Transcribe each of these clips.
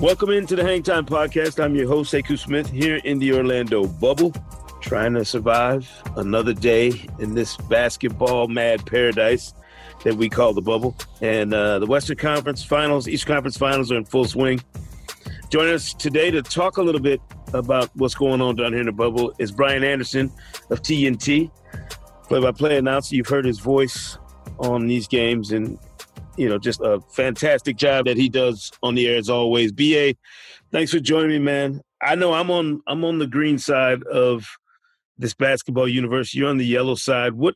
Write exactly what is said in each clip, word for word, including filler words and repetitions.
Welcome into the Hang Time Podcast. I'm your host, Sekou Smith, here in the Orlando bubble, trying to survive another day in this basketball mad paradise that we call the bubble. And uh, the Western Conference Finals, East Conference Finals are in full swing. Joining us today to talk a little bit about what's going on down here in the bubble is Brian Anderson of T N T, play-by-play announcer. You've heard his voice on these games, and you know, just a fantastic job that he does on the air as always. B A, thanks for joining me, man. I know I'm on I'm on the green side of this basketball universe. You're on the yellow side. What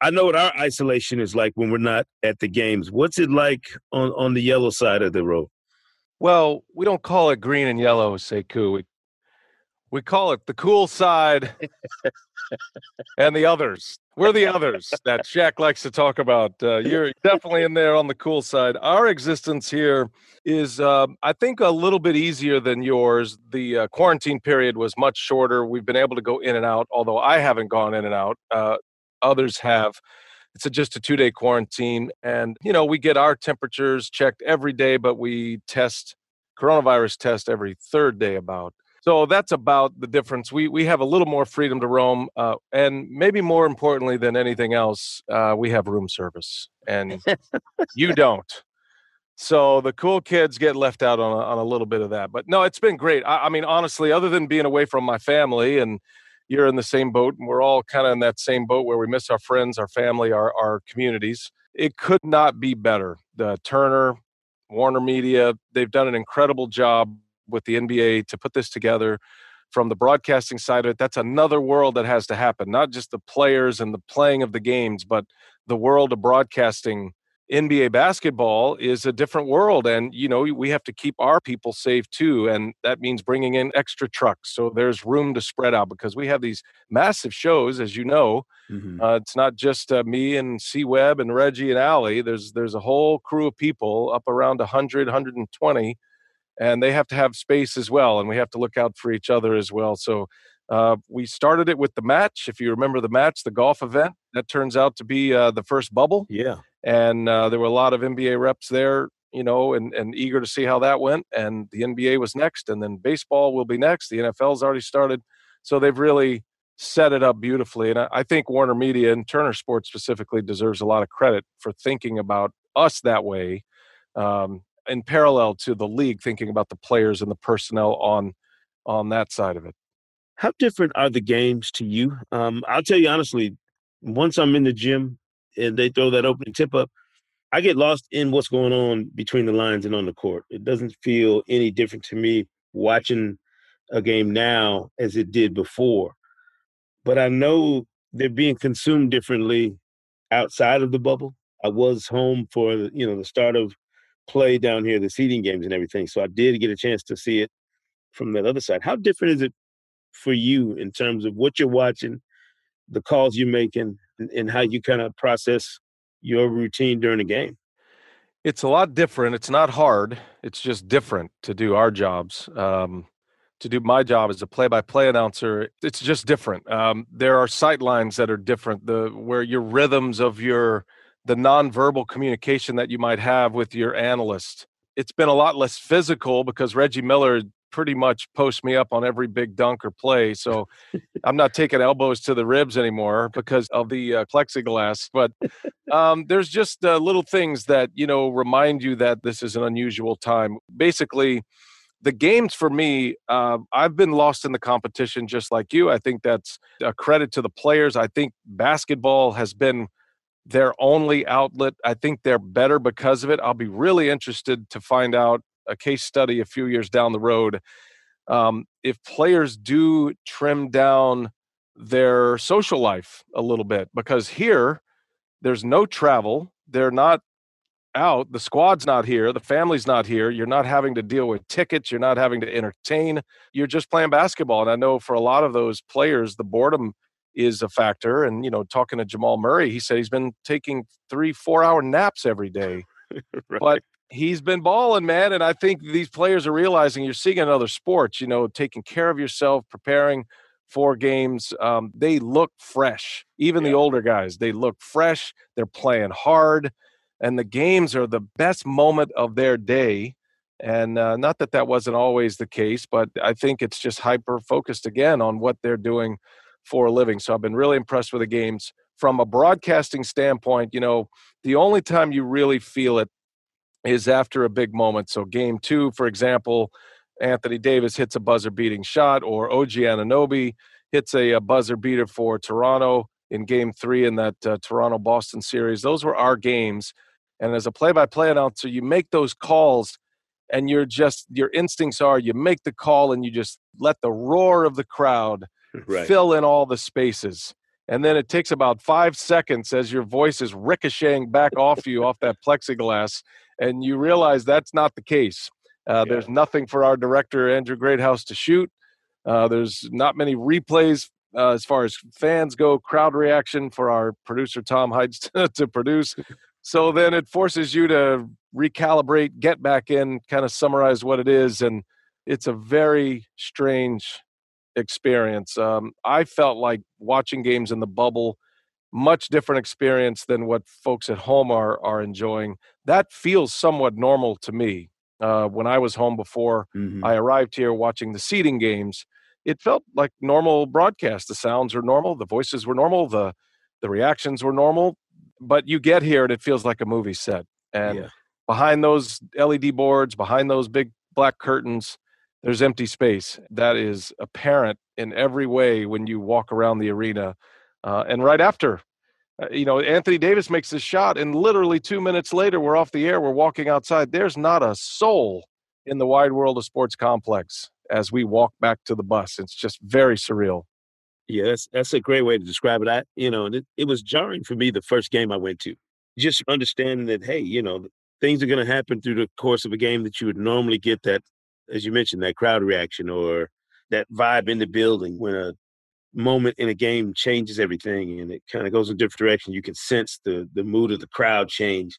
I know what our isolation is like when we're not at the games. What's it like on, on the yellow side of the road? Well, we don't call it green and yellow, Sekou. We, we call it the cool side and the others. We're the others that Shaq likes to talk about. Uh, you're definitely in there on the cool side. Our existence here is, uh, I think, a little bit easier than yours. The uh, quarantine period was much shorter. We've been able to go in and out, although I haven't gone in and out. Uh, others have. It's a, just a two-day quarantine. And, you know, we get our temperatures checked every day, but we test, coronavirus test every third day about. So that's about the difference. We we have a little more freedom to roam, uh, and maybe more importantly than anything else, uh, we have room service, and you don't. So the cool kids get left out on a, on a little bit of that. But no, it's been great. I, I mean, honestly, other than being away from my family, and you're in the same boat, and we're all kind of in that same boat where we miss our friends, our family, our our communities. It could not be better. The Turner, Warner Media, they've done an incredible job with the N B A to put this together from the broadcasting side of it. That's another world that has to happen, not just the players and the playing of the games, but the world of broadcasting. N B A basketball is a different world, and, you know, we have to keep our people safe too, and that means bringing in extra trucks so there's room to spread out, because we have these massive shows, as you know. Mm-hmm. Uh, it's not just uh, me and C-Web and Reggie and Allie. There's there's a whole crew of people, up around one hundred, one hundred twenty, and they have to have space as well, and we have to look out for each other as well. So uh, we started it with the match. If you remember the match, the golf event, that turns out to be uh, the first bubble. Yeah. And uh, there were a lot of N B A reps there, you know, and, and eager to see how that went. And the N B A was next, and then baseball will be next. The N F L's already started. So they've really set it up beautifully. And I, I think Warner Media and Turner Sports specifically deserves a lot of credit for thinking about us that way, um, in parallel to the league thinking about the players and the personnel on on that side of it. How different are the games to you? Um, I'll tell you honestly, once I'm in the gym, and they throw that opening tip up, I get lost in what's going on between the lines and on the court. It doesn't feel any different to me watching a game now as it did before. But I know they're being consumed differently outside of the bubble. I was home for, you know, the start of play down here, the seeding games and everything. So I did get a chance to see it from that other side. How different is it for you in terms of what you're watching, the calls you're making, and how you kind of process your routine during the game? It's a lot different. It's not hard. It's just different to do our jobs. Um, to do my job as a play-by-play announcer, it's just different. Um, there are sight lines that are different, the where your rhythms of your the nonverbal communication that you might have with your analyst. It's been a lot less physical because Reggie Miller pretty much post me up on every big dunk or play. So I'm not taking elbows to the ribs anymore because of the uh, plexiglass. But um, there's just uh, little things that, you know, remind you that this is an unusual time. Basically, the games for me, uh, I've been lost in the competition just like you. I think that's a credit to the players. I think basketball has been their only outlet. I think they're better because of it. I'll be really interested to find out a case study a few years down the road. Um, if players do trim down their social life a little bit, because here there's no travel. They're not out. The squad's not here. The family's not here. You're not having to deal with tickets. You're not having to entertain. You're just playing basketball. And I know for a lot of those players, the boredom is a factor. And, you know, talking to Jamal Murray, he said he's been taking three, four hour naps every day, right. But he's been balling, man. And I think these players are realizing you're seeing in other sports, you know, taking care of yourself, preparing for games. Um, they look fresh. Even yeah. the older guys, they look fresh. They're playing hard. And the games are the best moment of their day. And uh, not that that wasn't always the case, but I think it's just hyper-focused again on what they're doing for a living. So I've been really impressed with the games. From a broadcasting standpoint, you know, the only time you really feel it is after a big moment. So game two, for example, Anthony Davis hits a buzzer-beating shot, or O G Ananobi hits a, a buzzer-beater for Toronto in game three in that uh, Toronto-Boston series. Those were our games. And as a play-by-play announcer, you make those calls, and you're just your instincts are you make the call and you just let the roar of the crowd right. fill in all the spaces. And then it takes about five seconds as your voice is ricocheting back off you, off that plexiglass, and you realize that's not the case. Uh, yeah. There's nothing for our director, Andrew Greathouse, to shoot. Uh, there's not many replays uh, as far as fans go, crowd reaction for our producer, Tom Hides, to, to produce. So then it forces you to recalibrate, get back in, kind of summarize what it is. And it's a very strange experience. Um, I felt like watching games in the bubble, much different experience than what folks at home are are enjoying. That feels somewhat normal to me. Uh, when I was home before mm-hmm. I arrived here watching the seeding games, it felt like normal broadcast. The sounds were normal. The voices were normal. The the reactions were normal. But you get here and it feels like a movie set. And yeah. behind those L E D boards, behind those big black curtains, there's empty space. That is apparent in every way when you walk around the arena. Uh, and right after, uh, you know, Anthony Davis makes this shot, and literally two minutes later, we're off the air, we're walking outside. There's not a soul in the wide world of sports complex as we walk back to the bus. It's just very surreal. Yeah, that's, that's a great way to describe it. I, you know, it, it was jarring for me the first game I went to. Just understanding that, hey, you know, things are going to happen through the course of a game that you would normally get that, as you mentioned, that crowd reaction or that vibe in the building when a moment in a game changes everything and it kind of goes in a different direction. You can sense the the mood of the crowd change.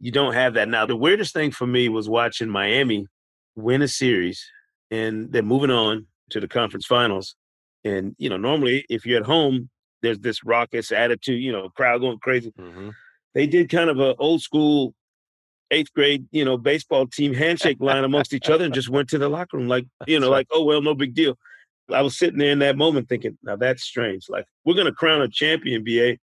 You don't have that now. The weirdest thing for me was watching Miami win a series and they're moving on to the conference finals. And, you know, normally if you're at home, there's this raucous attitude, you know, crowd going crazy. Mm-hmm. They did kind of an old school eighth grade, you know, baseball team handshake line amongst each other and just went to the locker room like, you know, like, oh, well, no big deal. I was sitting there in that moment thinking, now that's strange. Like, we're going to crown a champion, B A,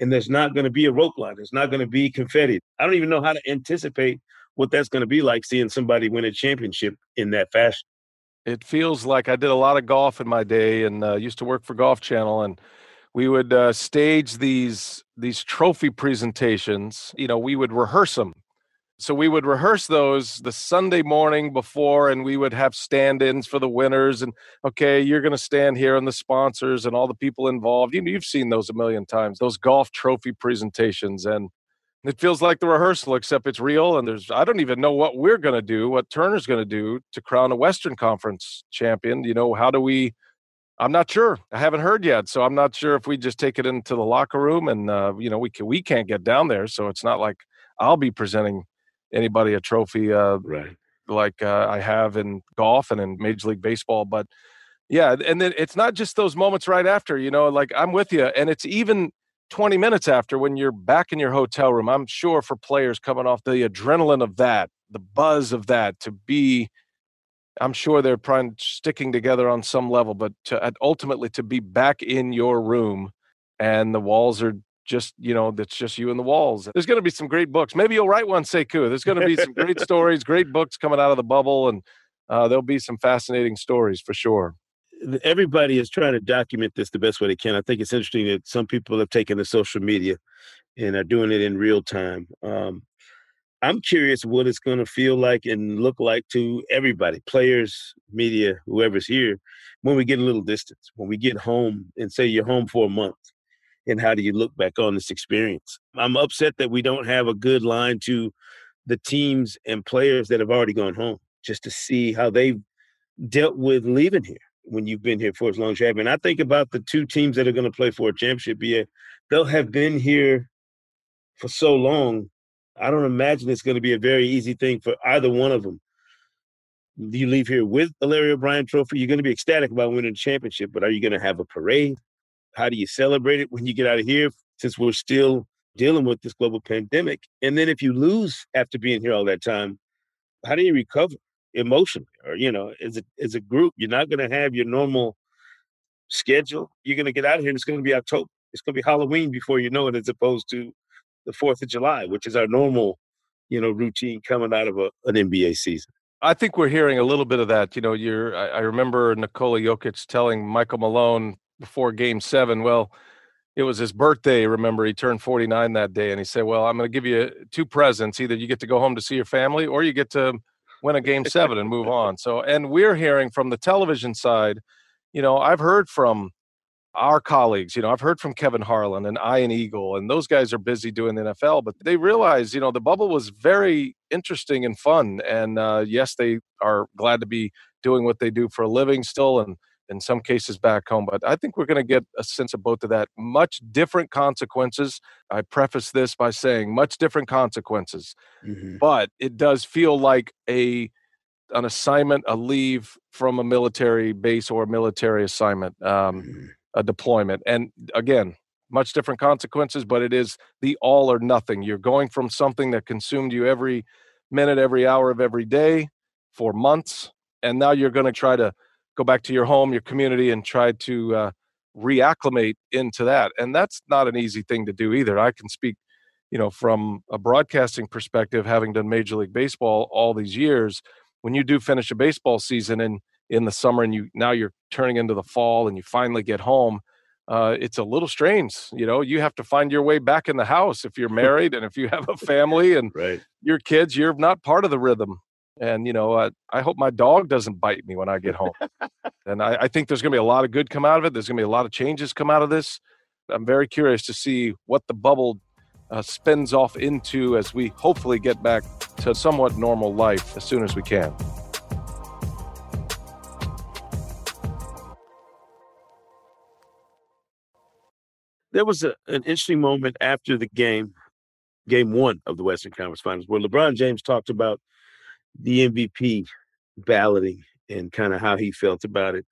and there's not going to be a rope line. There's not going to be confetti. I don't even know how to anticipate what that's going to be like seeing somebody win a championship in that fashion. It feels like I did a lot of golf in my day and uh, used to work for Golf Channel, and we would uh, stage these these trophy presentations. You know, we would rehearse them. So we would rehearse those the Sunday morning before, and we would have stand-ins for the winners. And, okay, you're going to stand here, and the sponsors and all the people involved. You know, you've seen those a million times, those golf trophy presentations. And it feels like the rehearsal, except it's real. And there's, I don't even know what we're going to do, what Turner's going to do to crown a Western Conference champion. You know, how do we, I'm not sure. I haven't heard yet. So I'm not sure if we just take it into the locker room and, uh, you know, we can, we can't get down there. So it's not like I'll be presenting anybody a trophy uh, right. like uh, I have in golf and in Major League Baseball. But yeah, and then it's not just those moments right after, you know, like I'm with you. And it's even twenty minutes after when you're back in your hotel room. I'm sure for players coming off the adrenaline of that, the buzz of that to be, I'm sure they're probably sticking together on some level, but to ultimately to be back in your room and the walls are just, you know, that's just you and the walls. There's going to be some great books. Maybe you'll write one, Sekou. There's going to be some great stories, great books coming out of the bubble, and uh, there'll be some fascinating stories for sure. Everybody is trying to document this the best way they can. I think it's interesting that some people have taken to social media and are doing it in real time. Um, I'm curious what it's going to feel like and look like to everybody, players, media, whoever's here, when we get a little distance, when we get home and say you're home for a month. And how do you look back on this experience? I'm upset that we don't have a good line to the teams and players that have already gone home, just to see how they've dealt with leaving here when you've been here for as long as you have. And I think about the two teams that are going to play for a championship year. They'll have been here for so long. I don't imagine it's going to be a very easy thing for either one of them. You leave here with the Larry O'Brien trophy, you're going to be ecstatic about winning the championship, but are you going to have a parade? How do you celebrate it when you get out of here, since we're still dealing with this global pandemic? And then if you lose after being here all that time, how do you recover emotionally? Or, you know, as a, as a group, you're not going to have your normal schedule. You're going to get out of here and it's going to be October. It's going to be Halloween before you know it, as opposed to the fourth of July, which is our normal, you know, routine coming out of a, an N B A season. I think we're hearing a little bit of that. You know, you're, I, I remember Nikola Jokic telling Michael Malone, before game seven, well, it was his birthday. Remember, he turned forty-nine that day. And he said, well, I'm going to give you two presents. Either you get to go home to see your family or you get to win a game seven and move on. So, and we're hearing from the television side, you know, I've heard from our colleagues, you know, I've heard from Kevin Harlan and Ian Eagle, and those guys are busy doing the N F L, but they realize, you know, the bubble was very interesting and fun. And uh, yes, they are glad to be doing what they do for a living still. And in some cases back home, but I think we're going to get a sense of both of that. Much different consequences. I preface this by saying much different consequences, mm-hmm. but it does feel like a an assignment, a leave from a military base or a military assignment, um, mm-hmm. a deployment. And again, much different consequences, but it is the all or nothing. You're going from something that consumed you every minute, every hour of every day for months, and now you're going to try to go back to your home, your community, and try to uh, reacclimate into that. And that's not an easy thing to do either. I can speak, you know, from a broadcasting perspective, having done Major League Baseball all these years, when you do finish a baseball season in, in the summer and you now you're turning into the fall and you finally get home, uh, it's a little strange. You know, you have to find your way back in the house if you're married and if you have a family and right. your kids, you're not part of the rhythm. And, you know, I, I hope my dog doesn't bite me when I get home. And I, I think there's going to be a lot of good come out of it. There's going to be a lot of changes come out of this. I'm very curious to see what the bubble uh, spins off into as we hopefully get back to somewhat normal life as soon as we can. There was a, an interesting moment after the game, game one of the Western Conference Finals, where LeBron James talked about the M V P balloting and kind of how he felt about it.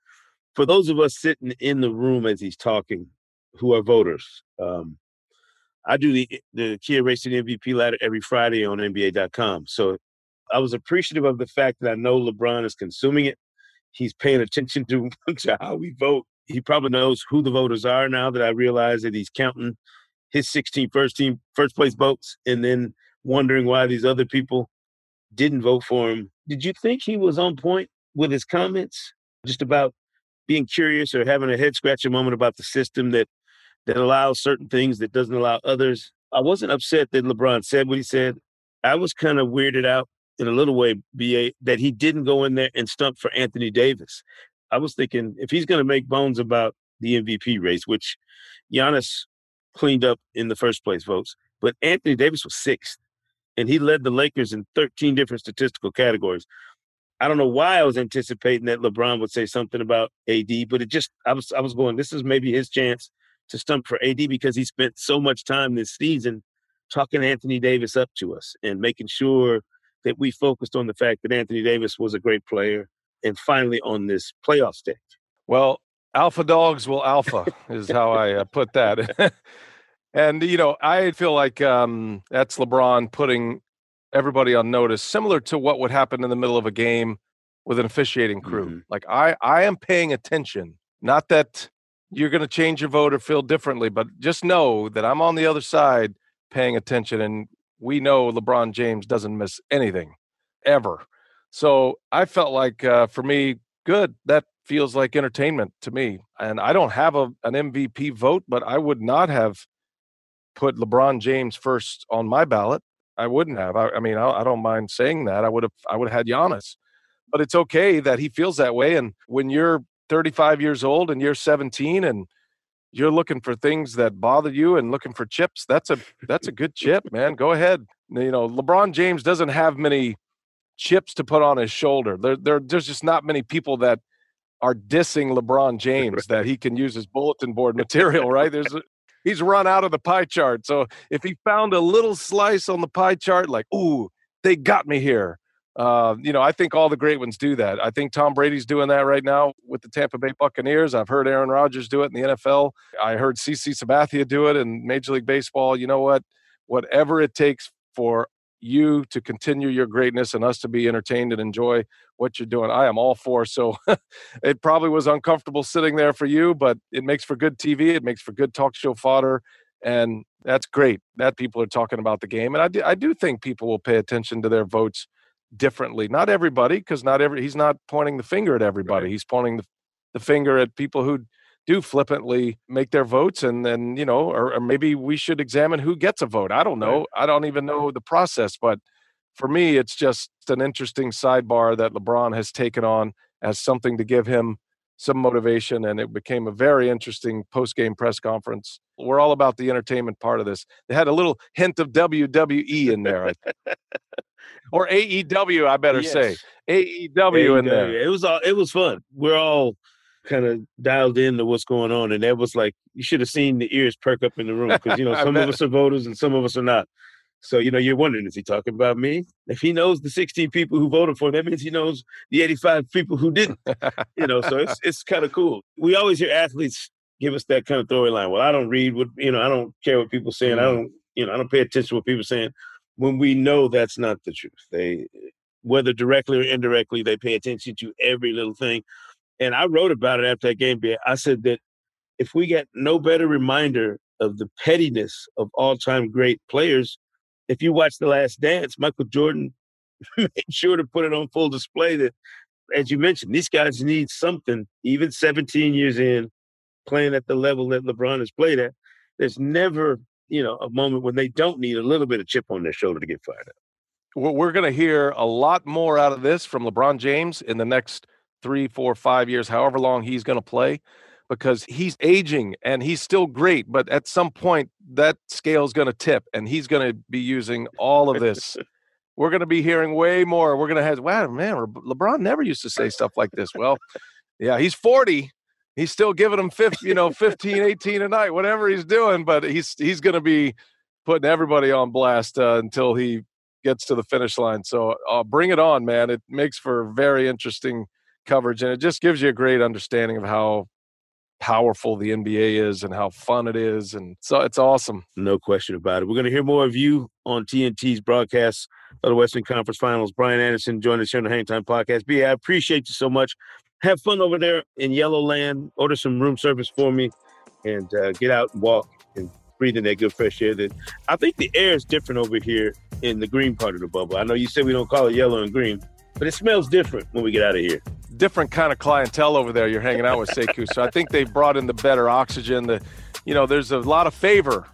For those of us sitting in the room as he's talking, who are voters, um, I do the, the Kia Racing M V P ladder every Friday on N B A dot com. So I was appreciative of the fact that I know LeBron is consuming it. He's paying attention to, to how we vote. He probably knows who the voters are now that I realize that he's counting his sixteen first team, first place votes and then wondering why these other people didn't vote for him. Did you think he was on point with his comments just about being curious or having a head-scratching moment about the system that that allows certain things that doesn't allow others? I wasn't upset that LeBron said what he said. I was kind of weirded out in a little way, B A, that he didn't go in there and stump for Anthony Davis. I was thinking if he's going to make bones about the M V P race, which Giannis cleaned up in the first place votes, but Anthony Davis was sixth. And he led the Lakers in thirteen different statistical categories. I don't know why I was anticipating that LeBron would say something about A D, but it just, I was I was going, this is maybe his chance to stump for A D because he spent so much time this season talking Anthony Davis up to us and making sure that we focused on the fact that Anthony Davis was a great player and finally on this playoff stage. Well, alpha dogs will alpha is how I put that. And, you know, I feel like um, that's LeBron putting everybody on notice, similar to what would happen in the middle of a game with an officiating crew. Mm-hmm. Like, I, I am paying attention. Not that you're going to change your vote or feel differently, but just know that I'm on the other side paying attention. And we know LeBron James doesn't miss anything, ever. So I felt like, uh, for me, good. That feels like entertainment to me. And I don't have a, an M V P vote, but I would not have put LeBron James first on my ballot. I wouldn't have. I, I mean, I, I don't mind saying that. I would have. I would have had Giannis, but it's okay that he feels that way. And when you're thirty-five years old and you're seventeen and you're looking for things that bother you and looking for chips, that's a that's a good chip, man. Go ahead. You know, LeBron James doesn't have many chips to put on his shoulder. There, there, there's just not many people that are dissing LeBron James that he can use as bulletin board material, right? There's a, he's run out of the pie chart. So if he found a little slice on the pie chart, like, ooh, they got me here. Uh, you know, I think all the great ones do that. I think Tom Brady's doing that right now with the Tampa Bay Buccaneers. I've heard Aaron Rodgers do it in the N F L. I heard CeCe Sabathia do it in Major League Baseball. You know what? Whatever it takes for you to continue your greatness and us to be entertained and enjoy what you're doing, I am all for. So it probably was uncomfortable sitting there for you, but it makes for good T V. It makes for good talk show fodder. And that's great that people are talking about the game. And I do, I do think people will pay attention to their votes differently. Not everybody, because not every, he's not pointing the finger at everybody. Right. He's pointing the, the finger at people who do flippantly make their votes, and then, you know, or, or maybe we should examine who gets a vote. I don't know. Right. I don't even know the process, but for me, it's just an interesting sidebar that LeBron has taken on as something to give him some motivation, and it became a very interesting post-game press conference. We're all about the entertainment part of this. They had a little hint of W W E in there. I think. Or A E W, I better yes. say. A E W, A E W in there. It was, all, it was fun. We're all kind of dialed into what's going on, and that was like, you should have seen the ears perk up in the room, because, you know, some of us are voters and some of us are not. So, you know, you're wondering, is he talking about me? If he knows the sixteen people who voted for him, that means he knows the eighty-five people who didn't. You know, so it's it's kind of cool. We always hear athletes give us that kind of throwaway line. Well, I don't read what, you know, I don't care what people are saying. Mm. I don't, you know, I don't pay attention to what people are saying. When we know that's not the truth. They, whether directly or indirectly, they pay attention to every little thing. And I wrote about it after that game. I said that if we get no better reminder of the pettiness of all-time great players, if you watch The Last Dance, Michael Jordan made sure to put it on full display that, as you mentioned, these guys need something, even seventeen years in, playing at the level that LeBron has played at. There's never, you know, a moment when they don't need a little bit of chip on their shoulder to get fired up. Well, we're going to hear a lot more out of this from LeBron James in the next three, four, five years, however long he's going to play, because he's aging and he's still great. But at some point, that scale is going to tip and he's going to be using all of this. We're going to be hearing way more. We're going to have, wow, man, LeBron never used to say stuff like this. Well, yeah, he's forty. He's still giving them fifty, you know, fifteen, eighteen a night, whatever he's doing. But he's he's going to be putting everybody on blast uh, until he gets to the finish line. So uh, bring it on, man. It makes for very interesting coverage, and it just gives you a great understanding of how powerful the N B A is and how fun it is. And so it's awesome. No question about it. We're going to hear more of you on T N T's broadcast of the Western Conference Finals. Brian Anderson joined us here on the Hangtime Podcast. B, I appreciate you so much. Have fun over there in Yellow Land. Order some room service for me and uh, get out and walk and breathe in that good fresh air. That I think the air is different over here in the green part of the bubble. I know you said we don't call it yellow and green, but it smells different when we get out of here. Different kind of clientele over there you're hanging out with, Sekou. So I think they've brought in the better oxygen. The, you know, there's a lot of favor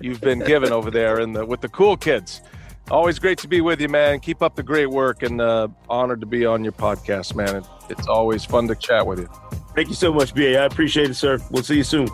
you've been given over there in the, with the cool kids. Always great to be with you, man. Keep up the great work, and uh, honored to be on your podcast, man. It, it's always fun to chat with you. Thank you so much, B A. I appreciate it, sir. We'll see you soon.